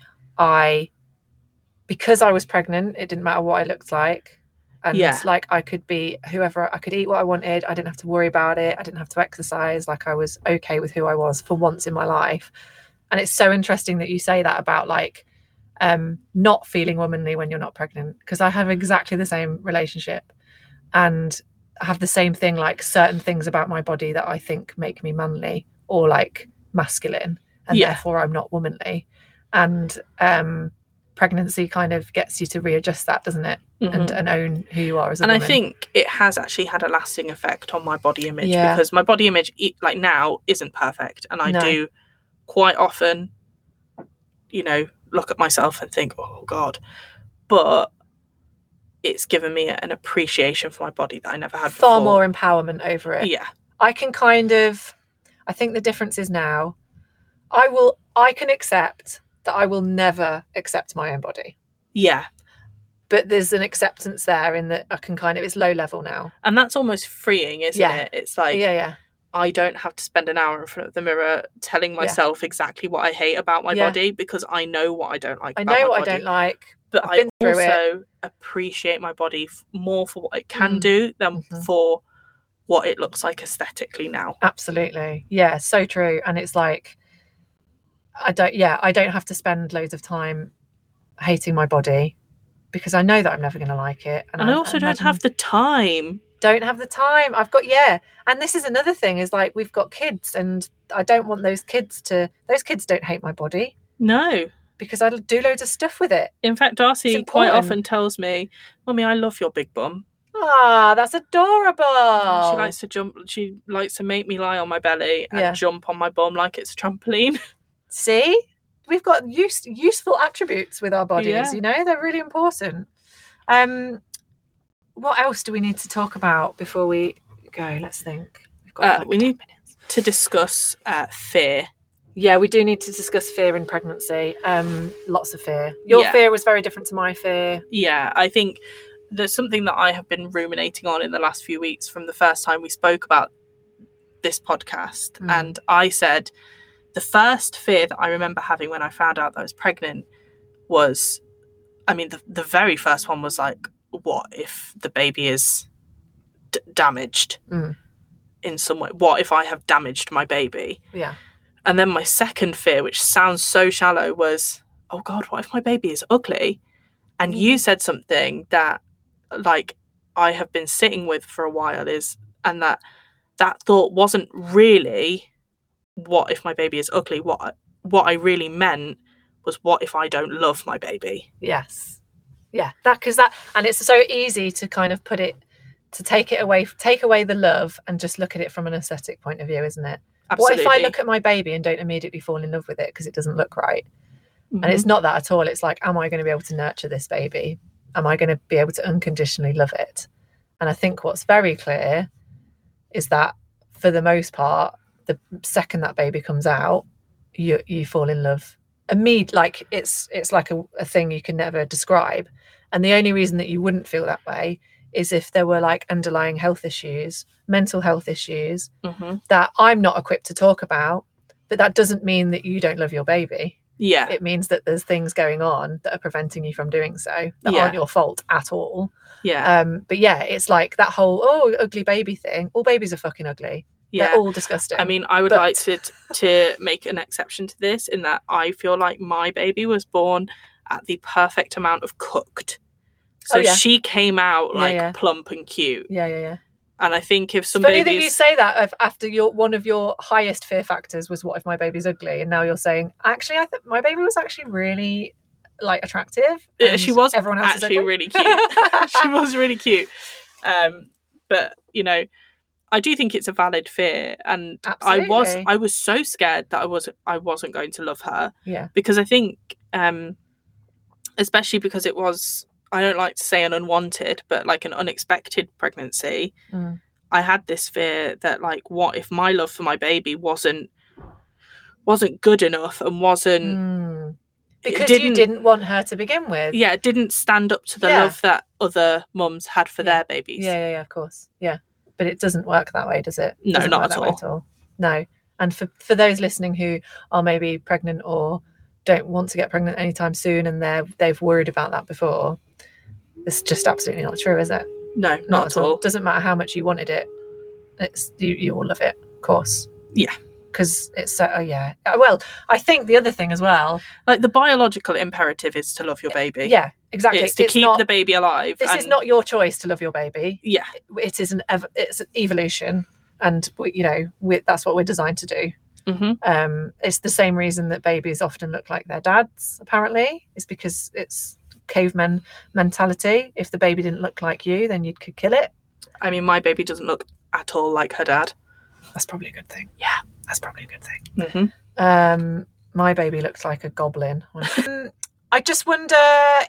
because I was pregnant, it didn't matter what I looked like. And it's like I could be whoever, I could eat what I wanted. I didn't have to worry about it. I didn't have to exercise. Like, I was okay with who I was for once in my life. And it's so interesting that you say that about like not feeling womanly when you're not pregnant, because I have exactly the same relationship and I have the same thing, like certain things about my body that I think make me manly or like masculine, and therefore I'm not womanly. And pregnancy kind of gets you to readjust that, doesn't it? Mm-hmm. And own who you are as a woman. And I think it has actually had a lasting effect on my body image, because my body image like now isn't perfect, and I do quite often, you know, look at myself and think, oh God, but it's given me an appreciation for my body that I never had before. Far more empowerment over it. Yeah. I think the difference is now I can accept that I will never accept my own body. Yeah. But there's an acceptance there in that I can kind of, it's low level now. And that's almost freeing, isn't it? It's like, I don't have to spend an hour in front of the mirror telling myself exactly what I hate about my body, because I know what I don't like. I know what I don't like. But I also appreciate my body more for what it can do than for what it looks like aesthetically now. Absolutely. Yeah, so true. And it's like, I don't have to spend loads of time hating my body because I know that I'm never going to like it. And I also don't have the time. I've got, And this is another thing, is like, we've got kids and I don't want those kids to, those kids don't hate my body. No. because I do loads of stuff with it. In fact, Darcy quite often tells me, "Mummy, I love your big bum." Ah, that's adorable. She likes to jump. She likes to make me lie on my belly and jump on my bum like it's a trampoline. See, we've got useful attributes with our bodies. Yeah. You know, they're really important. What else do we need to talk about before we go? Let's think. We've got like we need to discuss fear. Yeah, we do need to discuss fear in pregnancy. Lots of fear. Your fear was very different to my fear. Yeah, I think there's something that I have been ruminating on in the last few weeks from the first time we spoke about this podcast. Mm. And I said the first fear that I remember having when I found out that I was pregnant was, I mean, the very first one was like, what if the baby is damaged in some way? What if I have damaged my baby? Yeah. And then my second fear, which sounds so shallow, was, oh God, what if my baby is ugly? And you said something that, like, I have been sitting with for a while is, and that thought wasn't really, what if my baby is ugly? What I really meant was, what if I don't love my baby? Yes. Yeah. And it's so easy to kind of take away the love and just look at it from an aesthetic point of view, isn't it? Absolutely. What if I look at my baby and don't immediately fall in love with it because it doesn't look right? Mm-hmm. And it's not that at all. It's like, am I going to be able to nurture this baby? Am I going to be able to unconditionally love it? And I think what's very clear is that for the most part, the second that baby comes out, you fall in love. Like it's like a thing you can never describe. And the only reason that you wouldn't feel that way is if there were like underlying health issues, mental health issues that I'm not equipped to talk about, but that doesn't mean that you don't love your baby. Yeah. It means that there's things going on that are preventing you from doing so that aren't your fault at all. Yeah. But yeah, it's like that whole, ugly baby thing. All babies are fucking ugly. Yeah. They're all disgusting. I mean, I would like to make an exception to this in that I feel like my baby was born at the perfect amount of cooked. So she came out like plump and cute. Yeah. And I think if some babies... Funny that you say that after one of your highest fear factors was what if my baby's ugly? And now you're saying, actually, I think my baby was actually really like attractive. Yeah, she was actually really cute. She was really cute. But, you know, I do think it's a valid fear. And absolutely. I was so scared that I wasn't going to love her. Yeah. Because I think, especially because it was... I don't like to say an unwanted, but like an unexpected pregnancy. Mm. I had this fear that like, what if my love for my baby wasn't good enough and wasn't... Because you didn't want her to begin with. Yeah, it didn't stand up to the love that other mums had for their babies. Yeah, of course. Yeah. But it doesn't work that way, does it? No, not at all. No. And for those listening who are maybe pregnant or don't want to get pregnant anytime soon and they've worried about that before, it's just absolutely not true, is it? No, not at all. Doesn't matter how much you wanted it, it's you all love it, of course. Yeah, because it's so well, I think the other thing as well, like the biological imperative is to love your baby. Yeah, exactly. It's to keep the baby alive. This is not your choice to love your baby. Yeah, it's an evolution, and you know that's what we're designed to do. Mm-hmm. It's the same reason that babies often look like their dads, apparently. It's because it's caveman mentality. If the baby didn't look like you, then you could kill it. I mean, my baby doesn't look at all like her dad. That's probably a good thing. Yeah, that's probably a good thing. Mm-hmm. My baby looks like a goblin. I just wonder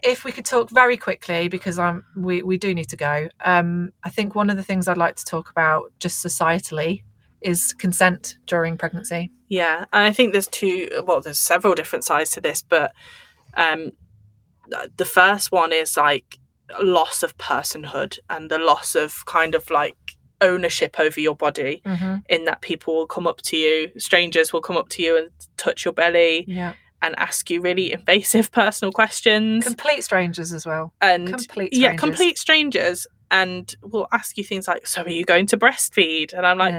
if we could talk very quickly, because we do need to go. I think one of the things I'd like to talk about just societally is consent during pregnancy. Yeah, and I think there's several different sides to this, but the first one is like loss of personhood and the loss of kind of like ownership over your body, in that people will come up to you, strangers will come up to you and touch your belly and ask you really invasive personal questions. Complete strangers as well. And complete strangers. And we'll ask you things like, so are you going to breastfeed? And I'm like,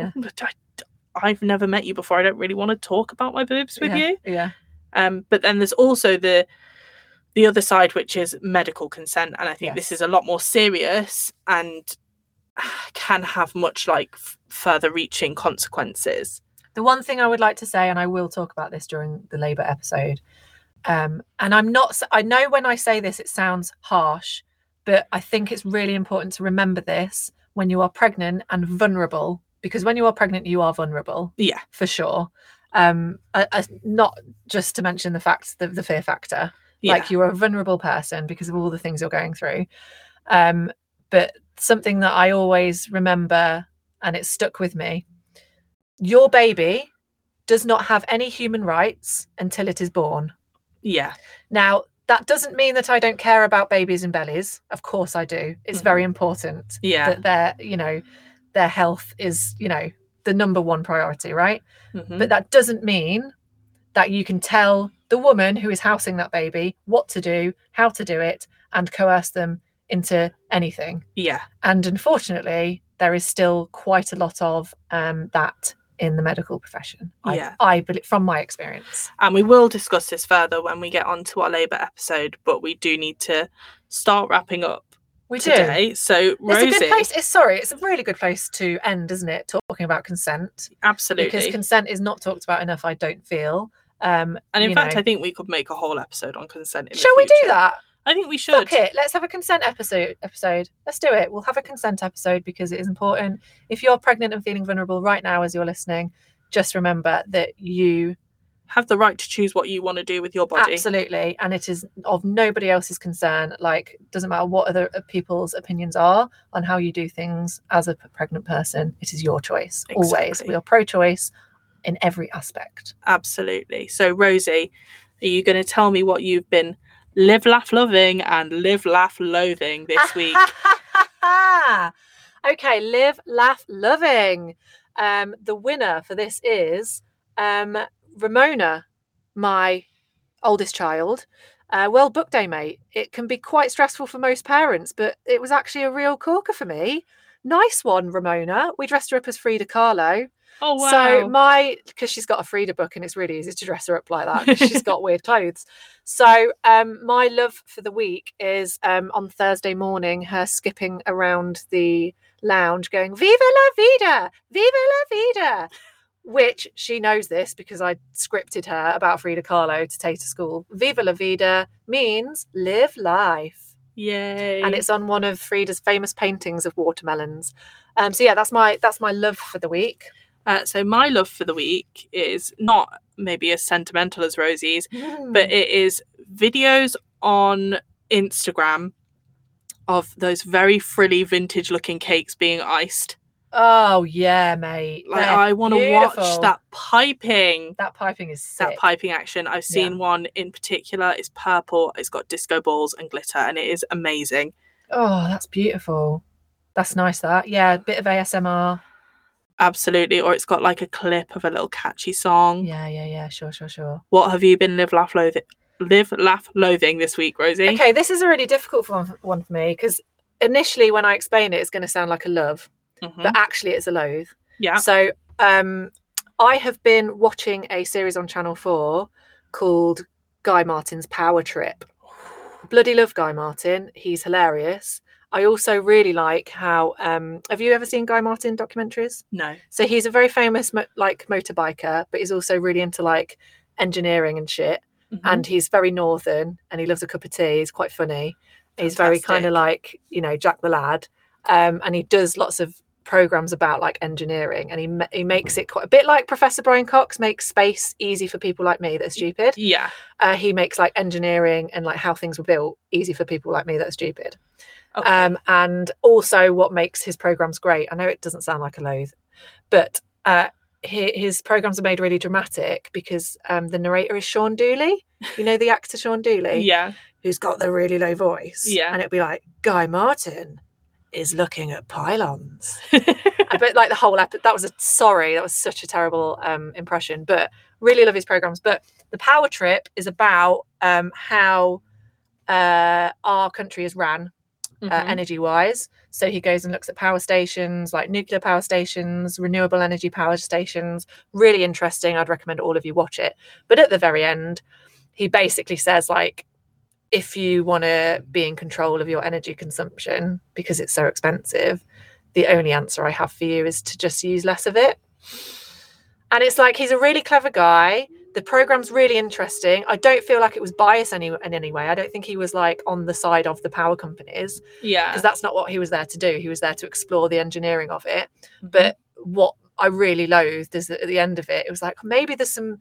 I've never met you before. I don't really want to talk about my boobs with you. Yeah. But then there's also the other side, which is medical consent. And I think this is a lot more serious and can have much like further reaching consequences. The one thing I would like to say, and I will talk about this during the labour episode, And I'm not, I know when I say this, it sounds harsh, but I think it's really important to remember this when you are pregnant and vulnerable, because when you are pregnant, you are vulnerable. Yeah, for sure. Not just to mention the fact that the fear factor, yeah. Like you're a vulnerable person because of all the things you're going through. But something that I always remember, and it stuck with me, your baby does not have any human rights until it is born. Yeah. Now, that doesn't mean that I don't care about babies and bellies. Of course I do. It's very important that their health is, the number one priority, right? Mm-hmm. But that doesn't mean that you can tell the woman who is housing that baby what to do, how to do it, and coerce them into anything. Yeah. And unfortunately, there is still quite a lot of that in the medical profession, I believe, from my experience. And we will discuss this further when we get on to our labour episode, but we do need to start wrapping up today. So, Rosie... It's a really good place to end, isn't it, talking about consent? Absolutely. Because consent is not talked about enough, I don't feel. And in fact, I think we could make a whole episode on consent in the future. Shall we do that? I think we should. Fuck it. Let's have a consent episode. Let's do it. We'll have a consent episode because it is important. If you're pregnant and feeling vulnerable right now as you're listening, just remember that you have the right to choose what you want to do with your body. Absolutely. And it is of nobody else's concern. Like, doesn't matter what other people's opinions are on how you do things as a pregnant person. It is your choice. Exactly. Always. We are pro-choice in every aspect. Absolutely. So, Rosie, are you going to tell me what you've been live, laugh, loving and live, laugh, loathing this week? Okay, live, laugh, loving. The winner for this is Ramona, my oldest child. World Book Day, mate. It can be quite stressful for most parents, but it was actually a real corker for me. Nice one, Ramona. We dressed her up as Frida Kahlo. Oh, wow. So because she's got a Frida book and it's really easy to dress her up like that because she's got weird clothes. So my love for the week is on Thursday morning, her skipping around the lounge going, Viva La Vida, Viva La Vida, which she knows this because I scripted her about Frida Kahlo to take to school. Viva La Vida means live life. Yay. And it's on one of Frida's famous paintings of watermelons. So yeah, that's my love for the week. So my love for the week is not maybe as sentimental as Rosie's, but it is videos on Instagram of those very frilly vintage looking cakes being iced. Oh yeah, mate. Like, I want to watch that piping. That piping is sick. That piping action. I've seen one in particular. It's purple. It's got disco balls and glitter, and it is amazing. Oh, that's beautiful. That's nice, that. Yeah, a bit of ASMR. Absolutely. Or it's got like a clip of a little catchy song. Yeah. Sure. What have you been live, laugh, loathing? Live, laugh, loathing this week, Rosie? Okay, this is a really difficult one for me because initially when I explain it, it's going to sound like a love. Mm-hmm. But actually it's a loathe. Yeah. So I have been watching a series on Channel 4 called Guy Martin's Power Trip. Bloody love Guy Martin. He's hilarious. I also really like how... have you ever seen Guy Martin documentaries? No. So he's a very famous motorbiker, but he's also really into engineering and shit. Mm-hmm. And he's very northern and he loves a cup of tea. He's quite funny. He's very kind of Jack the Lad. And he does lots of programs about engineering, and he makes it quite a bit like Professor Brian Cox makes space easy for people like me that are stupid. Yeah. He makes engineering and how things were built easy for people like me that are stupid. Okay. And also what makes his programs great. I know it doesn't sound like a loathe, but his programs are made really dramatic because the narrator is Sean Dooley. You know the actor Sean Dooley? Yeah. Who's got the really low voice. Yeah. And it'd be Guy Martin is looking at pylons. But the whole episode, that was such a terrible impression, but really love his programs. But the Power Trip is about how our country is ran energy wise. So he goes and looks at power stations, like nuclear power stations, renewable energy power stations. Really interesting. I'd recommend all of you watch it. But at the very end, he basically says if you want to be in control of your energy consumption because it's so expensive, the only answer I have for you is to just use less of it. And it's he's a really clever guy, The program's really interesting. I don't feel like it was biased in any way. I don't think he was like on the side of the power companies. Yeah. Because that's not what he was there to do. He was there to explore the engineering of it. Mm-hmm. But what I really loathed is that at the end of it, it was like, maybe there's a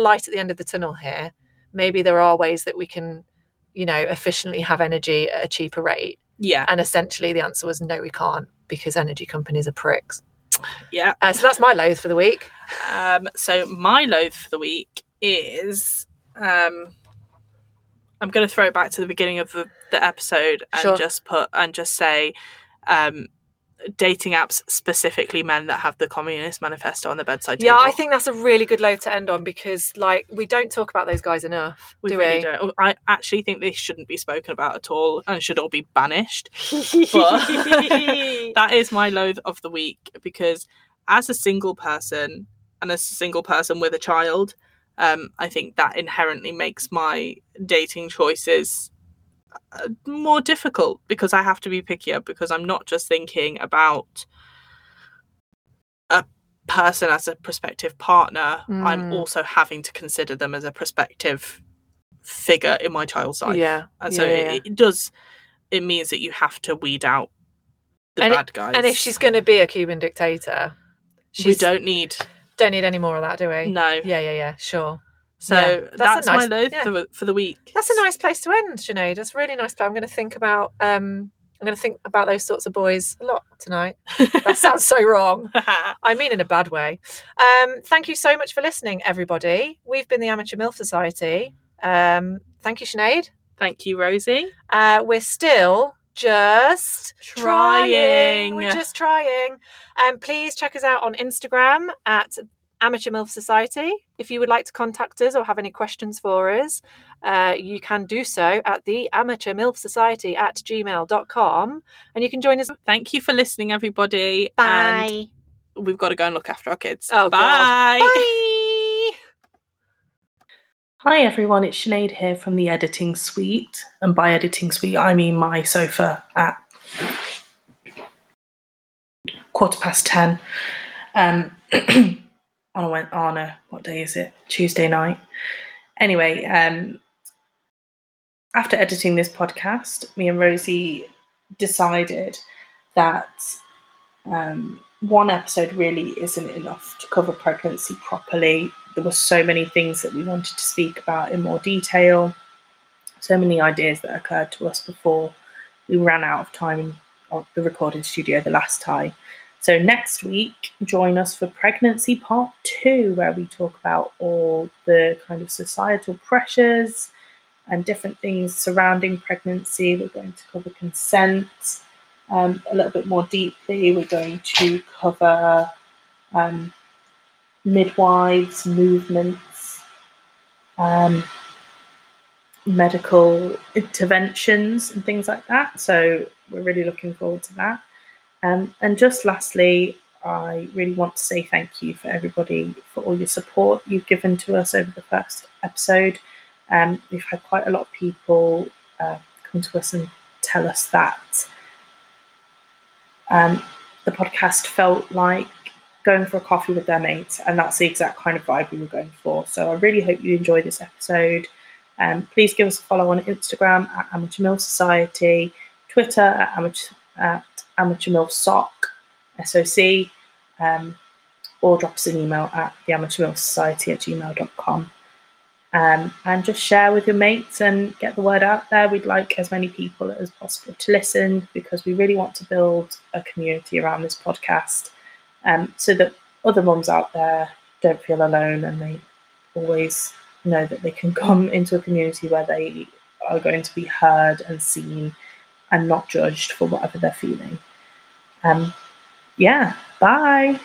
light at the end of the tunnel here. Maybe there are ways that we can, you know, efficiently have energy at a cheaper rate. Yeah. And essentially the answer was no, we can't, because energy companies are pricks. Yeah. So that's my loathe for the week. So my loathe for the week is, I'm going to throw it back to the beginning of the episode and sure. just say, dating apps, specifically men that have the Communist Manifesto on the bedside table. Yeah, I think that's a really good load to end on, because like we don't talk about those guys enough. We really don't. I actually think they shouldn't be spoken about at all and should all be banished. But that is my loathe of the week, because as a single person and as a single person with a child, I think that inherently makes my dating choices more difficult, because I have to be pickier, because I'm not just thinking about a person as a prospective partner. I'm also having to consider them as a prospective figure in my child's life. It means that you have to weed out the bad guys. And if she's going to be a Cuban dictator, we don't need any more of that, do we? No. Yeah. Sure. So that's nice, my loathe for the week. That's a nice place to end, Sinead. That's a really nice place. I'm going to think about those sorts of boys a lot tonight. That sounds so wrong. I mean in a bad way. Thank you so much for listening, everybody. We've been the Amateur Milf Society. Thank you, Sinead. Thank you, Rosie. We're still just trying. We're just trying. Please check us out on Instagram at Amateur Milf Society. If you would like to contact us or have any questions for us, you can do so at the amateurmilfsociety@gmail.com, and you can join us. Thank you for listening, everybody. Bye. And we've got to go and look after our kids. Oh, bye. Bye. Hi, everyone. It's Sinead here from the Editing Suite. And by Editing Suite, I mean my sofa at 10:15. And I went, oh no, what day is it? Tuesday night. Anyway, after editing this podcast, me and Rosie decided that one episode really isn't enough to cover pregnancy properly. There were so many things that we wanted to speak about in more detail, so many ideas that occurred to us before we ran out of time in the recording studio the last time. So next week, join us for Pregnancy Part 2, where we talk about all the kind of societal pressures and different things surrounding pregnancy. We're going to cover consent a little bit more deeply. We're going to cover midwives, movements, medical interventions and things like that. So we're really looking forward to that. And just lastly, I really want to say thank you for everybody for all your support you've given to us over the first episode. We've had quite a lot of people come to us and tell us that the podcast felt like going for a coffee with their mates, and that's the exact kind of vibe we were going for. So I really hope you enjoy this episode. Please give us a follow on Instagram at Amateur Milf Society, Twitter at Amateur Milf SOC, or drop us an email at theamateurmilfsociety@gmail.com. And just share with your mates and get the word out there. We'd like as many people as possible to listen, because we really want to build a community around this podcast, so that other mums out there don't feel alone, and they always know that they can come into a community where they are going to be heard and seen and not judged for whatever they're feeling. Bye.